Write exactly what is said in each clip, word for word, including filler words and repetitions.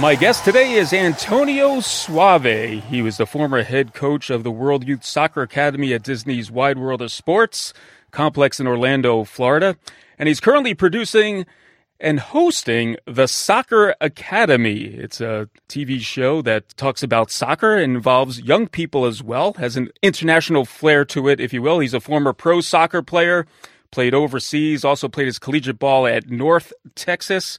My guest today is Antonio Soave. He was the former head coach of the World Youth Soccer Academy at Disney's Wide World of Sports Complex in Orlando, Florida. And he's currently producing and hosting the Soccer Academy. It's a T V show that talks about soccer, involves young people as well, has an international flair to it, if you will. He's a former pro soccer player, played overseas, also played his collegiate ball at North Texas.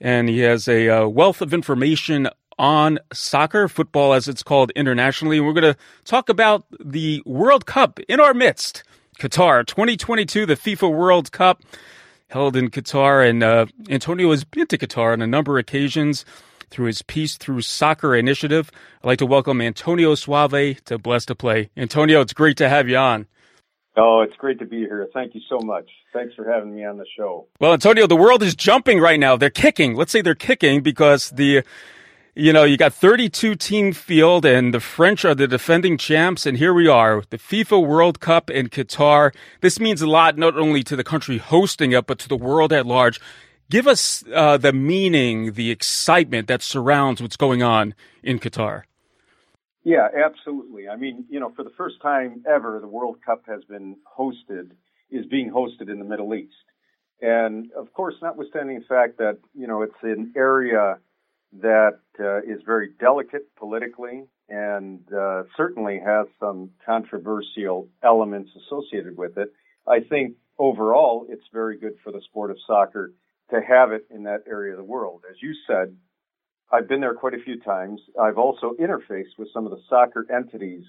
And he has a uh, wealth of information on soccer, football as it's called internationally. We're going to talk about the World Cup in our midst, Qatar twenty twenty-two, the FIFA World Cup, held in Qatar, and uh, Antonio has been to Qatar on a number of occasions through his Peace Through Soccer initiative. I'd like to welcome Antonio Soave to Blessed to Play. Antonio, it's great to have you on. Oh, it's great to be here. Thank you so much. Thanks for having me on the show. Well, Antonio, the world is jumping right now. They're kicking. Let's say they're kicking because the, you know, you got thirty-two team field and the French are the defending champs. And here we are, the FIFA World Cup in Qatar. This means a lot, not only to the country hosting it, but to the world at large. Give us uh, the meaning, the excitement that surrounds what's going on in Qatar. Yeah, absolutely. I mean, you know, for the first time ever, the World Cup has been hosted, is being hosted in the Middle East. And of course, notwithstanding the fact that, you know, it's an area that uh, is very delicate politically and uh, certainly has some controversial elements associated with it, I think overall it's very good for the sport of soccer to have it in that area of the world. As you said, I've been there quite a few times. I've also interfaced with some of the soccer entities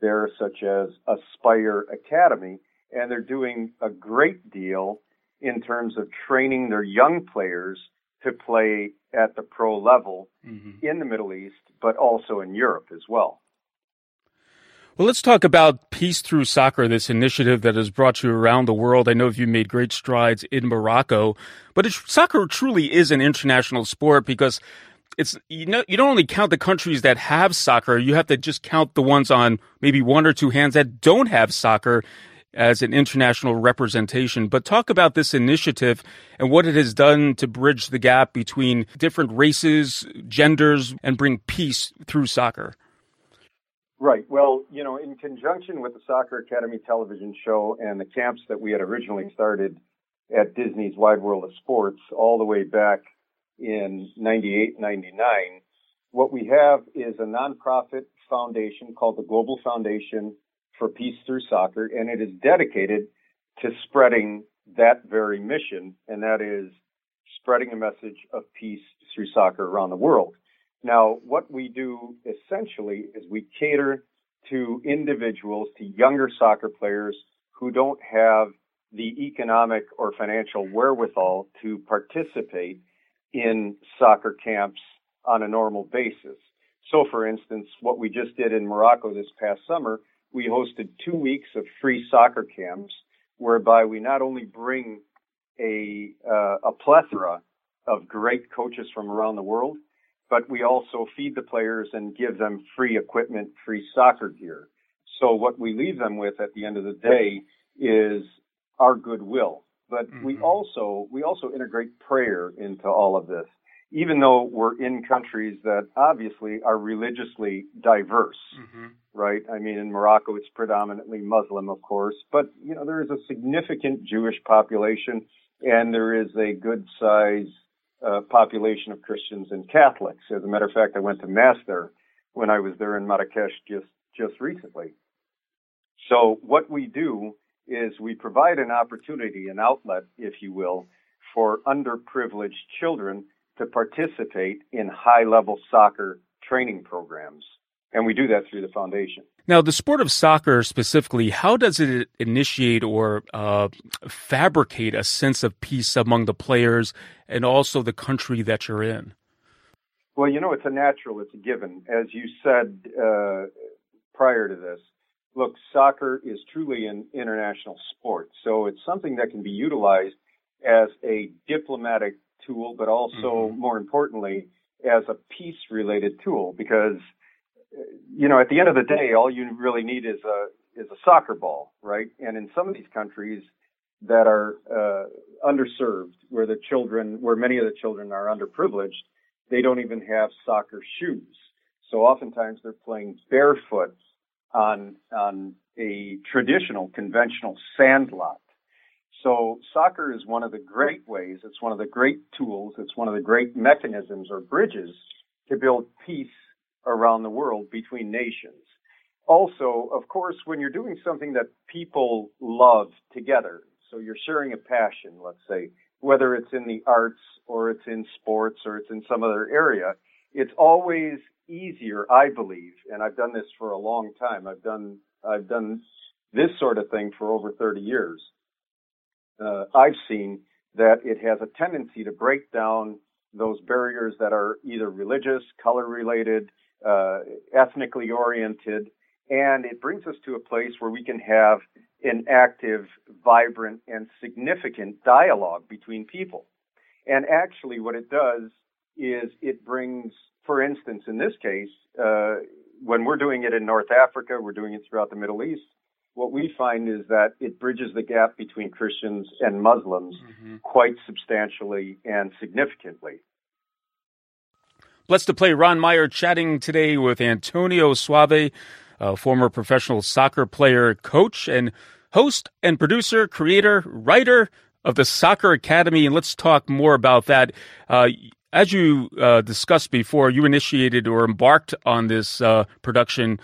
there, such as Aspire Academy, and they're doing a great deal in terms of training their young players to play at the pro level mm-hmm. in the Middle East, but also in Europe as well. Well, let's talk about Peace Through Soccer, this initiative that has brought you around the world. I know you've made great strides in Morocco, but it's, soccer truly is an international sport because it's you know you don't only count the countries that have soccer. You have to just count the ones on maybe one or two hands that don't have soccer as an international representation. But talk about this initiative and what it has done to bridge the gap between different races, genders, and bring peace through soccer. Right. Well, you know, in conjunction with the Soccer Academy television show and the camps that we had originally started at Disney's Wide World of Sports all the way back in ninety-eight, ninety-nine, what we have is a nonprofit foundation called the Global Foundation for Peace Through Soccer, and it is dedicated to spreading that very mission, and that is spreading a message of peace through soccer around the world. Now, what we do essentially is we cater to individuals, to younger soccer players who don't have the economic or financial wherewithal to participate in soccer camps on a normal basis. So, for instance, what we just did in Morocco this past summer, we hosted two weeks of free soccer camps, whereby we not only bring a, uh, a plethora of great coaches from around the world, but we also feed the players and give them free equipment, free soccer gear. So what we leave them with at the end of the day is our goodwill. But mm-hmm. we also we also integrate prayer into all of this, even though we're in countries that obviously are religiously diverse, mm-hmm. right? I mean, in Morocco, it's predominantly Muslim, of course, but, you know, there is a significant Jewish population, and there is a good-sized uh, population of Christians and Catholics. As a matter of fact, I went to Mass there when I was there in Marrakesh just, just recently. So what we do is we provide an opportunity, an outlet, if you will, for underprivileged children to participate in high-level soccer training programs. And we do that through the foundation. Now, the sport of soccer specifically, how does it initiate or uh, fabricate a sense of peace among the players and also the country that you're in? Well, you know, it's a natural, it's a given. As you said, uh, prior to this. Look, soccer is truly an international sport, so it's something that can be utilized as a diplomatic tool, but also, mm-hmm. more importantly, as a peace-related tool, because, you know, at the end of the day, all you really need is a is a soccer ball, right? And in some of these countries that are uh, underserved, where the children, where many of the children are underprivileged, they don't even have soccer shoes. So oftentimes they're playing barefoot on on a traditional, conventional sand lot. So soccer is one of the great ways, it's one of the great tools, it's one of the great mechanisms or bridges to build peace around the world between nations. Also, of course, when you're doing something that people love together, so you're sharing a passion, let's say, whether it's in the arts or it's in sports or it's in some other area, it's always easier, I believe, and I've done this for a long time. I've done I've done this sort of thing for over thirty years. Uh, I've seen that it has a tendency to break down those barriers that are either religious, color-related, uh, ethnically oriented, and it brings us to a place where we can have an active, vibrant, and significant dialogue between people. And actually what it does is it brings, for instance, in this case, uh, when we're doing it in North Africa, we're doing it throughout the Middle East, what we find is that it bridges the gap between Christians and Muslims mm-hmm. quite substantially and significantly. Blessed to Play, Ron Meyer chatting today with Antonio Soave, a former professional soccer player, coach, and host and producer, creator, writer of the Soccer Academy. And let's talk more about that. Uh, as you uh, discussed before, you initiated or embarked on this uh, production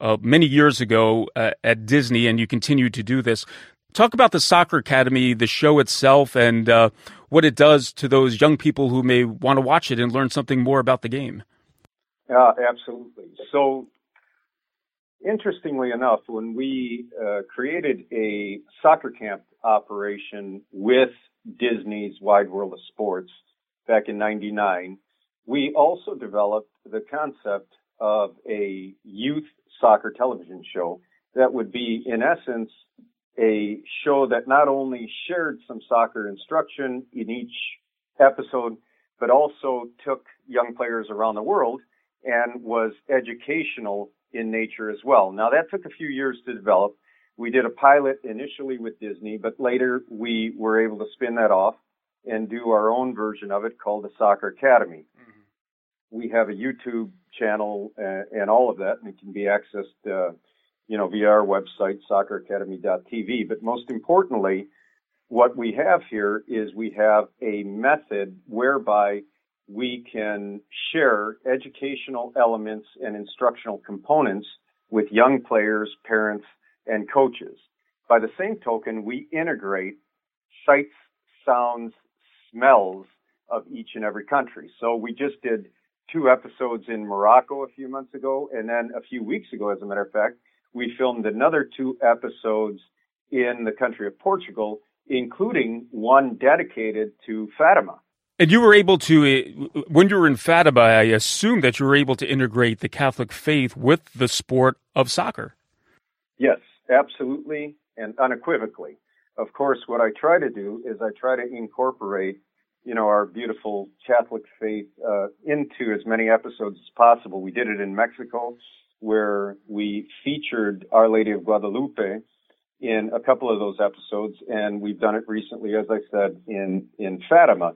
Uh, many years ago uh, at Disney, and you continue to do this. Talk about the Soccer Academy, the show itself, and uh, what it does to those young people who may want to watch it and learn something more about the game. Uh, absolutely. So, interestingly enough, when we uh, created a soccer camp operation with Disney's Wide World of Sports back in ninety-nine, we also developed the concept of a youth soccer television show that would be, in essence, a show that not only shared some soccer instruction in each episode, but also took young players around the world and was educational in nature as well. Now, that took a few years to develop. We did a pilot initially with Disney, but later we were able to spin that off and do our own version of it called the Soccer Academy. Mm-hmm. We have a YouTube channel and, and all of that, and it can be accessed, uh, you know, via our website, soccer academy dot t v. But most importantly, what we have here is we have a method whereby we can share educational elements and instructional components with young players, parents, and coaches. By the same token, we integrate sights, sounds, smells of each and every country. So we just did two episodes in Morocco a few months ago, and then a few weeks ago, as a matter of fact, we filmed another two episodes in the country of Portugal, including one dedicated to Fatima. And you were able to, when you were in Fatima, I assume that you were able to integrate the Catholic faith with the sport of soccer. Yes, absolutely and unequivocally. Of course, what I try to do is I try to incorporate you know, our beautiful Catholic faith uh, into as many episodes as possible. We did it in Mexico, where we featured Our Lady of Guadalupe in a couple of those episodes, and we've done it recently, as I said, in, in Fatima.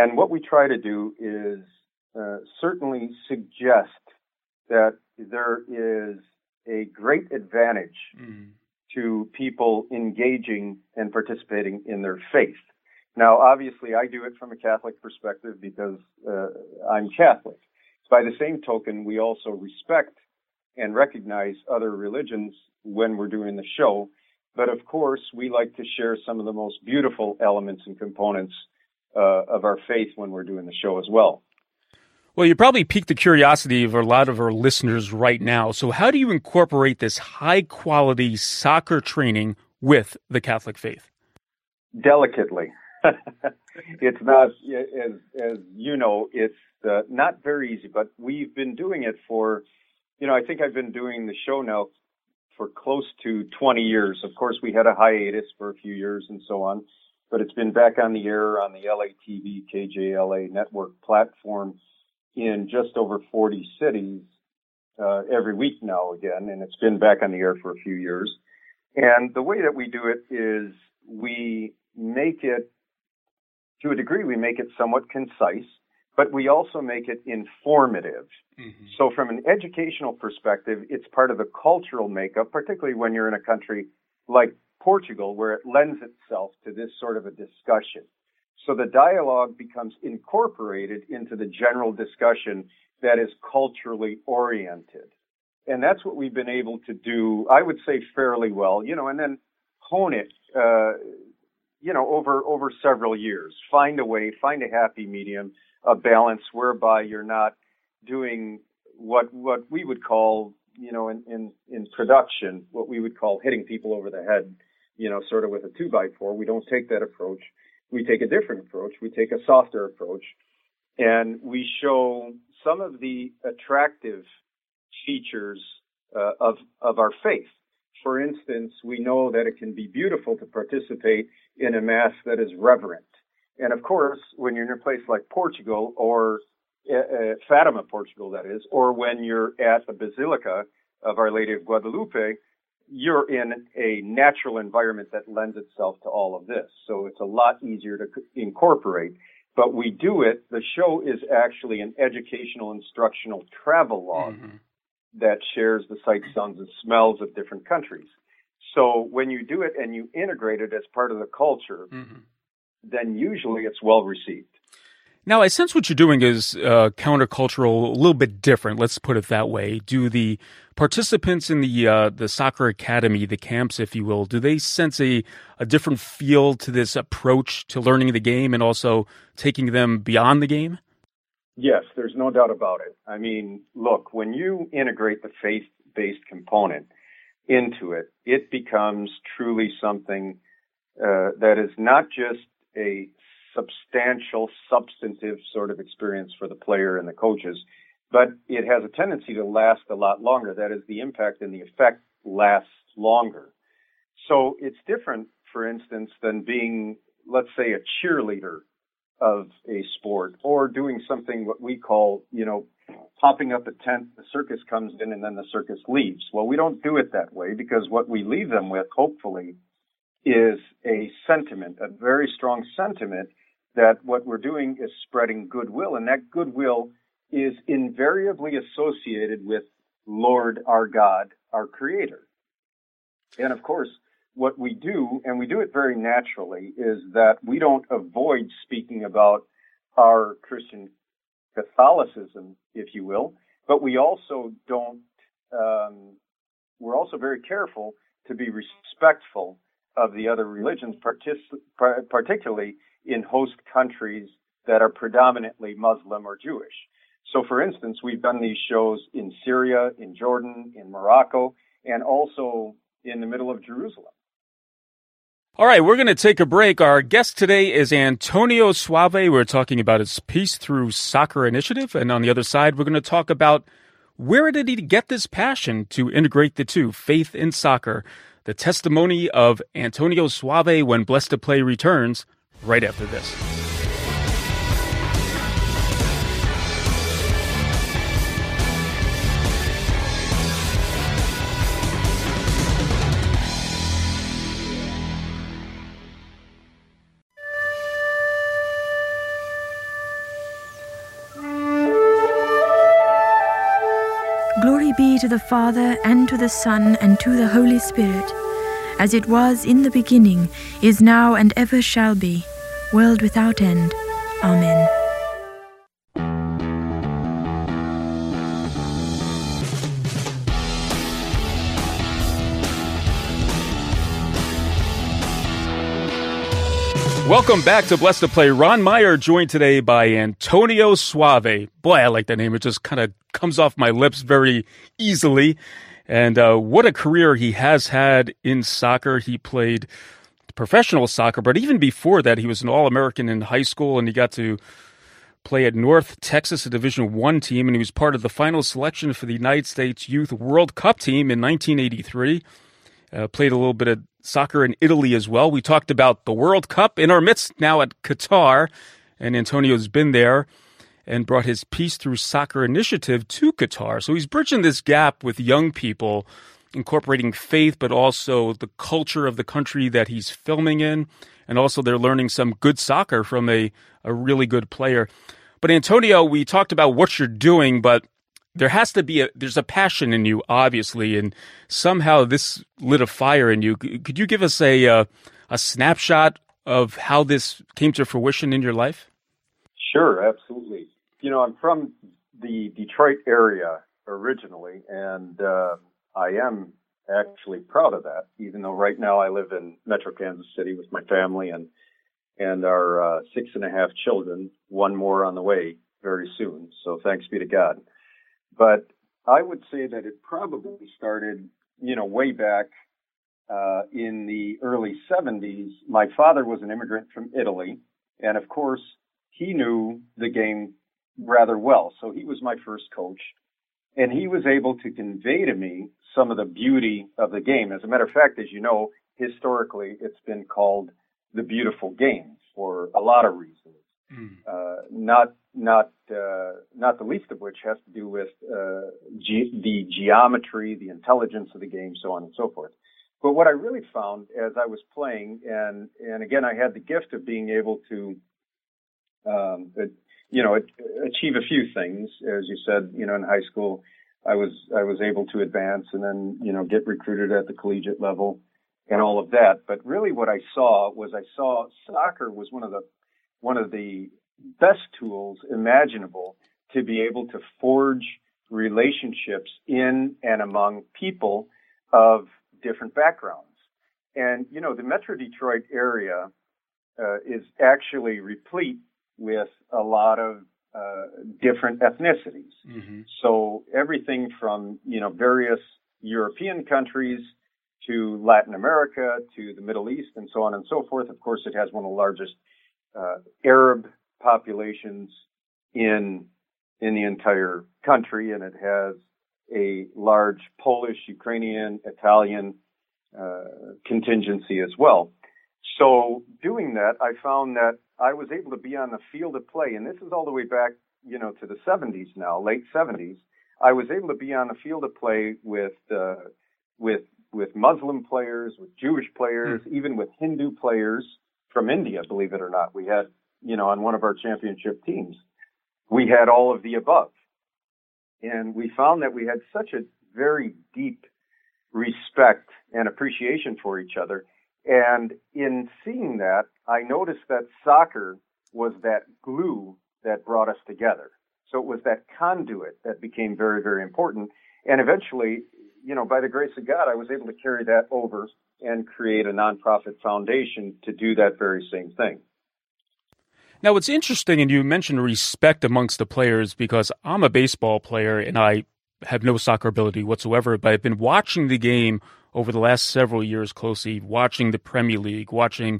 And what we try to do is uh, certainly suggest that there is a great advantage mm. to people engaging and participating in their faith. Now, obviously, I do it from a Catholic perspective because uh, I'm Catholic. By the same token, we also respect and recognize other religions when we're doing the show. But of course, we like to share some of the most beautiful elements and components uh, of our faith when we're doing the show as well. Well, you probably piqued the curiosity of a lot of our listeners right now. So how do you incorporate this high-quality soccer training with the Catholic faith? Delicately. It's not, as as you know, it's uh, not very easy, but we've been doing it for you know, I think I've been doing the show now for close to twenty years. Of course, we had a hiatus for a few years and so on, but it's been back on the air on the L A T V, K J L A network platform in just over forty cities uh, every week now again, and it's been back on the air for a few years. And the way that we do it is we make it, to a degree, we make it somewhat concise, but we also make it informative. Mm-hmm. So from an educational perspective, it's part of the cultural makeup, particularly when you're in a country like Portugal, where it lends itself to this sort of a discussion. So the dialogue becomes incorporated into the general discussion that is culturally oriented. And that's what we've been able to do, I would say, fairly well, you know, and then hone it, uh, you know, over, over several years. Find a way, find a happy medium, a balance whereby you're not doing what, what we would call, you know, in, in, in production, what we would call hitting people over the head, you know, sort of with a two by four. We don't take that approach. We take a different approach. We take a softer approach, and we show some of the attractive features uh, of of our faith. For instance, we know that it can be beautiful to participate in a mass that is reverent. And of course, when you're in a place like Portugal, or uh, Fatima, Portugal, that is, or when you're at the Basilica of Our Lady of Guadalupe, you're in a natural environment that lends itself to all of this. So it's a lot easier to incorporate. But we do it. The show is actually an educational, instructional travelogue mm-hmm. that shares the sights, sounds, and smells of different countries. So when you do it and you integrate it as part of the culture, mm-hmm. then usually it's well received. Now, I sense what you're doing is uh, countercultural, a little bit different. Let's put it that way. Do the participants in the uh, the soccer academy, the camps, if you will, do they sense a, a different feel to this approach to learning the game and also taking them beyond the game? Yes, there's no doubt about it. I mean, look, when you integrate the faith-based component into it, it becomes truly something uh, that is not just a substantial, substantive sort of experience for the player and the coaches, but it has a tendency to last a lot longer. That is, the impact and the effect lasts longer. So it's different, for instance, than being, let's say, a cheerleader of a sport, or doing something what we call, you know, popping up a tent, the circus comes in and then the circus leaves. Well, we don't do it that way, because what we leave them with, hopefully, is a sentiment, a very strong sentiment, that what we're doing is spreading goodwill, and that goodwill is invariably associated with Lord, our God, our Creator. And of course, what we do, and we do it very naturally, is that we don't avoid speaking about our Christian Catholicism, if you will, but we also don't, um, we're also very careful to be respectful of the other religions, partic- particularly in host countries that are predominantly Muslim or Jewish. So, for instance, we've done these shows in Syria, in Jordan, in Morocco, and also in the middle of Jerusalem. All right, we're going to take a break. Our guest today is Antonio Soave. We're talking about his Peace Through Soccer initiative. And on the other side, we're going to talk about where did he get this passion to integrate the two, faith and soccer. The testimony of Antonio Soave when Blessed to Play returns right after this. Glory be to the Father, and to the Son, and to the Holy Spirit, as it was in the beginning, is now, and ever shall be, world without end. Amen. Welcome back to Blessed to Play. Ron Meyer, joined today by Antonio Soave. Boy, I like that name. It just kind of comes off my lips very easily. And uh, what a career he has had in soccer. He played professional soccer, but even before that, he was an All-American in high school, and he got to play at North Texas, a Division One team, and he was part of the final selection for the United States Youth World Cup team in nineteen eighty-three. Uh, played a little bit of soccer in Italy as well. We talked about the World Cup in our midst now at Qatar, and Antonio's been there and brought his Peace Through Soccer initiative to Qatar. So he's bridging this gap with young people, incorporating faith, but also the culture of the country that he's filming in. And also they're learning some good soccer from a, a really good player. But Antonio, we talked about what you're doing, but there has to be a, there's a passion in you, obviously, and somehow this lit a fire in you. Could you give us a, a, a snapshot of how this came to fruition in your life? Sure, absolutely. You know, I'm from the Detroit area originally, and uh, I am actually proud of that, even though right now I live in Metro Kansas City with my family and and our uh, six and a half children, one more on the way very soon. So thanks be to God. But I would say that it probably started, you know, way back uh, in the early seventies. My father was an immigrant from Italy, and of course, he knew the game rather well. So he was my first coach, and he was able to convey to me some of the beauty of the game. As a matter of fact, as you know, historically, it's been called the beautiful game for a lot of reasons. Mm. Uh, not, not, uh, not the least of which has to do with, uh, ge- the geometry, the intelligence of the game, so on and so forth. But what I really found as I was playing, and, and again, I had the gift of being able to, um, you know, achieve a few things. As you said, you know, in high school, I was, I was able to advance and then, you know, get recruited at the collegiate level and all of that. But really what I saw was I saw soccer was one of the, one of the best tools imaginable to be able to forge relationships in and among people of different backgrounds. And, you know, the Metro Detroit area uh, is actually replete with a lot of uh, different ethnicities. Mm-hmm. So everything from, you know, various European countries to Latin America to the Middle East and so on and so forth. Of course, it has one of the largest Uh, Arab populations in in the entire country, and it has a large Polish, Ukrainian, Italian uh, contingency as well. So doing that, I found that I was able to be on the field of play, and this is all the way back, you know, to the seventies now, late seventies. I was able to be on the field of play with uh, with with Muslim players, with Jewish players, mm. even with Hindu players. From India, believe it or not, we had, you know, on one of our championship teams, we had all of the above. And we found that we had such a very deep respect and appreciation for each other. And in seeing that, I noticed that soccer was that glue that brought us together. So it was that conduit that became very, very important. And eventually, you know, by the grace of God, I was able to carry that over and create a nonprofit foundation to do that very same thing. Now, it's interesting, and you mentioned respect amongst the players, because I'm a baseball player and I have no soccer ability whatsoever, but I've been watching the game over the last several years closely, watching the Premier League, watching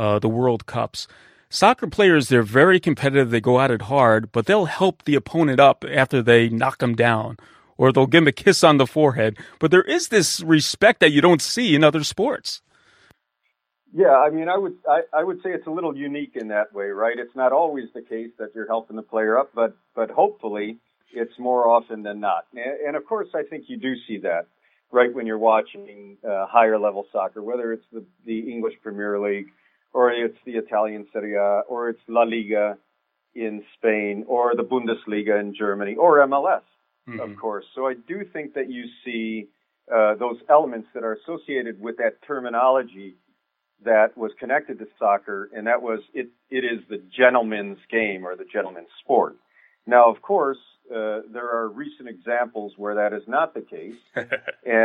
uh, the World Cups. Soccer players, they're very competitive, they go at it hard, but they'll help the opponent up after they knock them down, or they'll give him a kiss on the forehead. But there is this respect that you don't see in other sports. Yeah, I mean, I would I, I would say it's a little unique in that way, right? It's not always the case that you're helping the player up, but but hopefully it's more often than not. And, and of course, I think you do see that, right, when you're watching uh, higher-level soccer, whether it's the, the English Premier League or it's the Italian Serie A or it's La Liga in Spain or the Bundesliga in Germany or M L S. Mm-hmm. Of course. So I do think that you see uh, those elements that are associated with that terminology that was connected to soccer, and that was it, it is the gentleman's game or the gentleman's sport. Now, of course, uh, there are recent examples where that is not the case,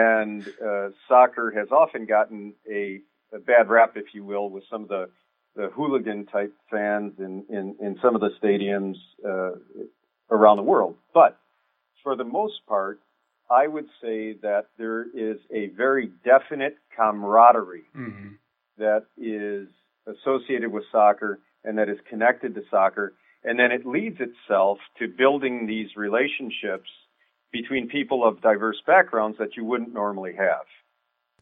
and uh, soccer has often gotten a, a bad rap, if you will, with some of the, the hooligan-type fans in, in, in some of the stadiums uh, around the world. But for the most part, I would say that there is a very definite camaraderie mm-hmm. that is associated with soccer and that is connected to soccer. And then it leads itself to building these relationships between people of diverse backgrounds that you wouldn't normally have.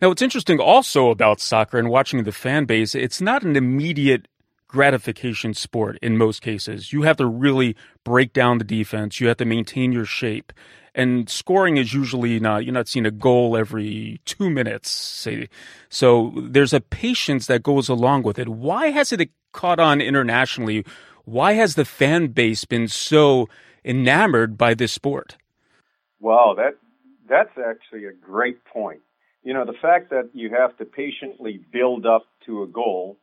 Now, what's interesting also about soccer and watching the fan base, it's not an immediate gratification sport in most cases. You have to really break down the defense. You have to maintain your shape. And scoring is usually not, you're not seeing a goal every two minutes, say. So there's a patience that goes along with it. Why hasn't it caught on internationally? Why has the fan base been so enamored by this sport? Wow, that that's actually a great point. You know, the fact that you have to patiently build up to a goal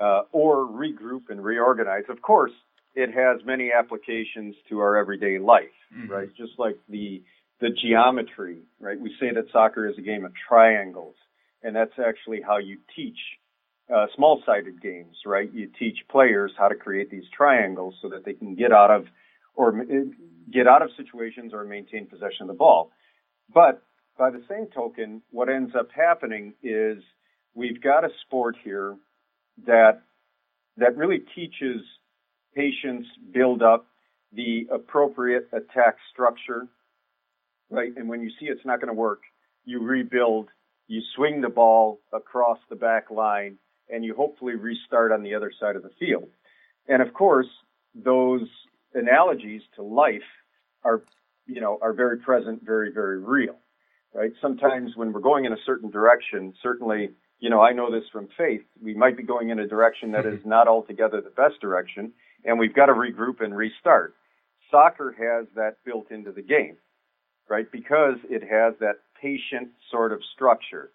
uh, or regroup and reorganize, of course, it has many applications to our everyday life, mm-hmm. right? Just like the the geometry, right? We say that soccer is a game of triangles, and that's actually how you teach uh, small-sided games, right? You teach players how to create these triangles so that they can get out of or get out of situations or maintain possession of the ball. But by the same token, what ends up happening is we've got a sport here that that really teaches patience, build up, the appropriate attack structure, right? And when you see it's not going to work, you rebuild, you swing the ball across the back line, and you hopefully restart on the other side of the field. And of course, those analogies to life are, you know, are very present, very, very real, right? Sometimes when we're going in a certain direction, certainly, you know, I know this from faith, we might be going in a direction that is not altogether the best direction, and we've got to regroup and restart. Soccer has that built into the game, right? Because it has that patient sort of structure.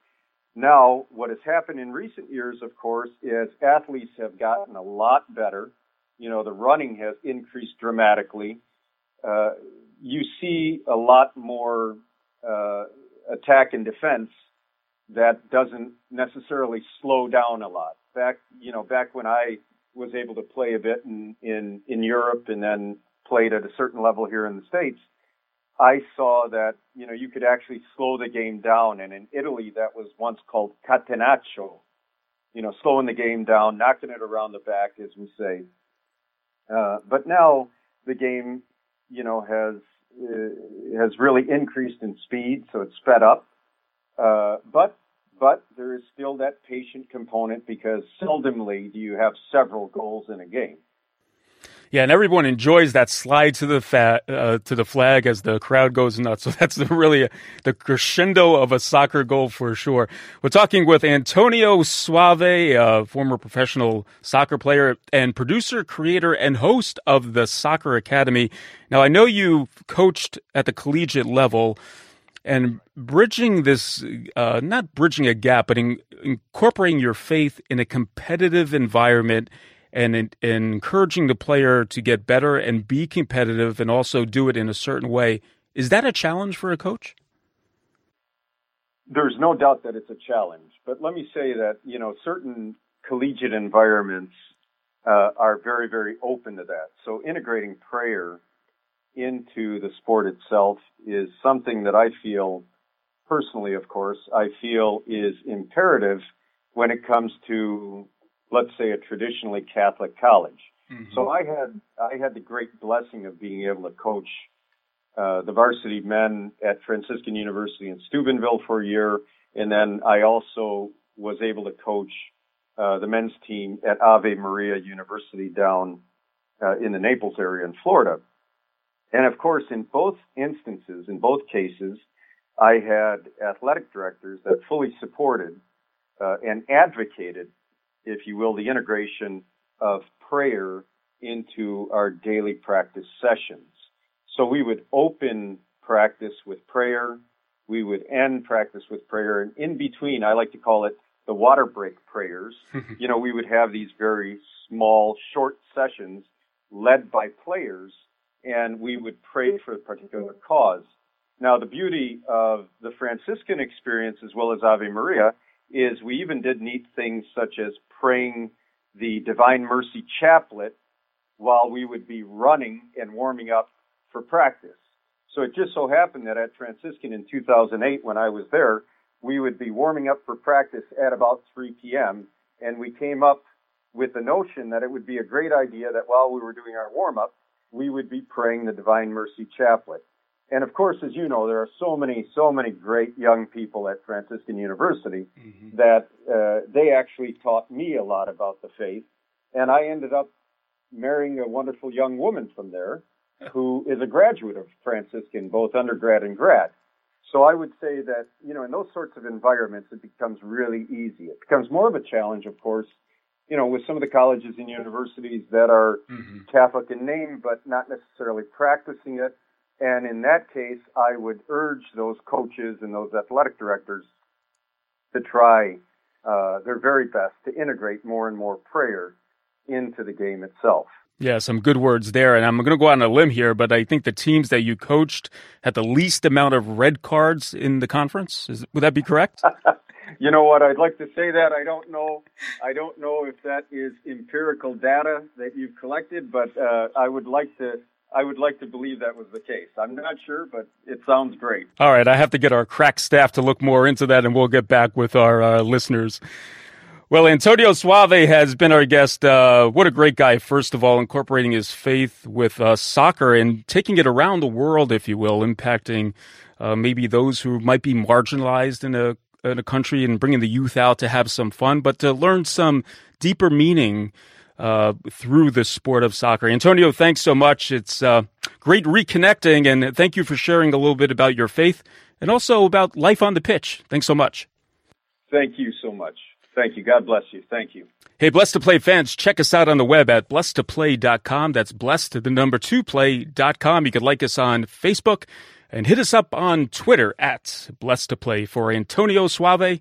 Now, what has happened in recent years, of course, is athletes have gotten a lot better. You know, the running has increased dramatically. Uh, you see a lot more uh, attack and defense that doesn't necessarily slow down a lot. Back, you know, back when I was able to play a bit in, in, in Europe and then played at a certain level here in the States, I saw that, you know, you could actually slow the game down. And in Italy, that was once called catenaccio, you know, slowing the game down, knocking it around the back, as we say. Uh, but now the game, you know, has uh, has really increased in speed, so it's sped up. Uh, but but there is still that patient component because seldomly do you have several goals in a game. Yeah, and everyone enjoys that slide to the fa- uh, to the flag as the crowd goes nuts. So that's the really uh, the crescendo of a soccer goal for sure. We're talking with Antonio Soave, a former professional soccer player and producer, creator, and host of the Soccer Academy. Now, I know you coached at the collegiate level, and bridging this, uh, not bridging a gap, but in, incorporating your faith in a competitive environment and in, in encouraging the player to get better and be competitive and also do it in a certain way. Is that a challenge for a coach? There's no doubt that it's a challenge. But let me say that, you know, certain collegiate environments uh, are very, very open to that. So integrating prayer into the sport itself is something that I feel, personally, of course, I feel is imperative when it comes to, let's say, a traditionally Catholic college. Mm-hmm. So I had I had the great blessing of being able to coach uh, the varsity men at Franciscan University in Steubenville for a year, and then I also was able to coach uh, the men's team at Ave Maria University down uh, in the Naples area in Florida. And of course, in both instances, in both cases, I had athletic directors that fully supported uh, and advocated, if you will, the integration of prayer into our daily practice sessions. So we would open practice with prayer. We would end practice with prayer. And in between, I like to call it the water break prayers. You know, we would have these very small, short sessions led by players, and we would pray for a particular cause. Now, the beauty of the Franciscan experience, as well as Ave Maria, is we even did neat things such as praying the Divine Mercy Chaplet while we would be running and warming up for practice. So it just so happened that at Franciscan in two thousand eight, when I was there, we would be warming up for practice at about three p.m., and we came up with the notion that it would be a great idea that while we were doing our warm-up, we would be praying the Divine Mercy Chaplet. And of course, as you know, there are so many, so many great young people at Franciscan University mm-hmm. that uh, they actually taught me a lot about the faith. And I ended up marrying a wonderful young woman from there who is a graduate of Franciscan, both undergrad and grad. So I would say that, you know, in those sorts of environments, it becomes really easy. It becomes more of a challenge, of course, you know, with some of the colleges and universities that are mm-hmm. Catholic in name, but not necessarily practicing it. And in that case, I would urge those coaches and those athletic directors to try uh, their very best to integrate more and more prayer into the game itself. Yeah, some good words there. And I'm going to go out on a limb here, but I think the teams that you coached had the least amount of red cards in the conference. Is, would that be correct? You know what? I'd like to say that. I don't know. I don't know if that is empirical data that you've collected, but uh, I would like to I would like to believe that was the case. I'm not sure, but it sounds great. All right. I have to get our crack staff to look more into that, and we'll get back with our uh, listeners. Well, Antonio Soave has been our guest. Uh, what a great guy, first of all, incorporating his faith with uh, soccer and taking it around the world, if you will, impacting uh, maybe those who might be marginalized in a in a country and bringing the youth out to have some fun, but to learn some deeper meaning Uh, through the sport of soccer. Antonio, thanks so much. It's uh, great reconnecting, and thank you for sharing a little bit about your faith and also about life on the pitch. Thanks so much. Thank you so much. Thank you. God bless you. Thank you. Hey, Blessed to Play fans, check us out on the web at blessed to play dot com. That's blessed to the number two play dot com. You can like us on Facebook and hit us up on Twitter at Blessed to Play. For Antonio Soave,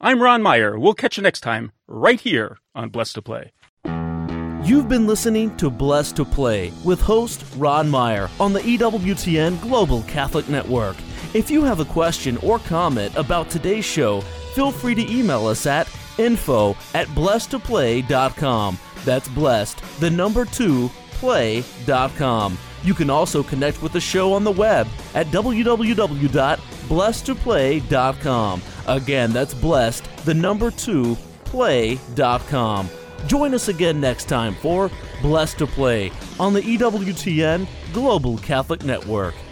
I'm Ron Meyer. We'll catch you next time right here on Blessed to Play. You've been listening to Blessed to Play with host Ron Meyer on the E W T N Global Catholic Network. If you have a question or comment about today's show, feel free to email us at info at blessed to play dot com. That's blessed, the number two, play dot com. You can also connect with the show on the web at w w w dot blessed to play dot com. Again, that's blessed, the number two, play dot com. Join us again next time for Blessed to Play on the E W T N Global Catholic Network.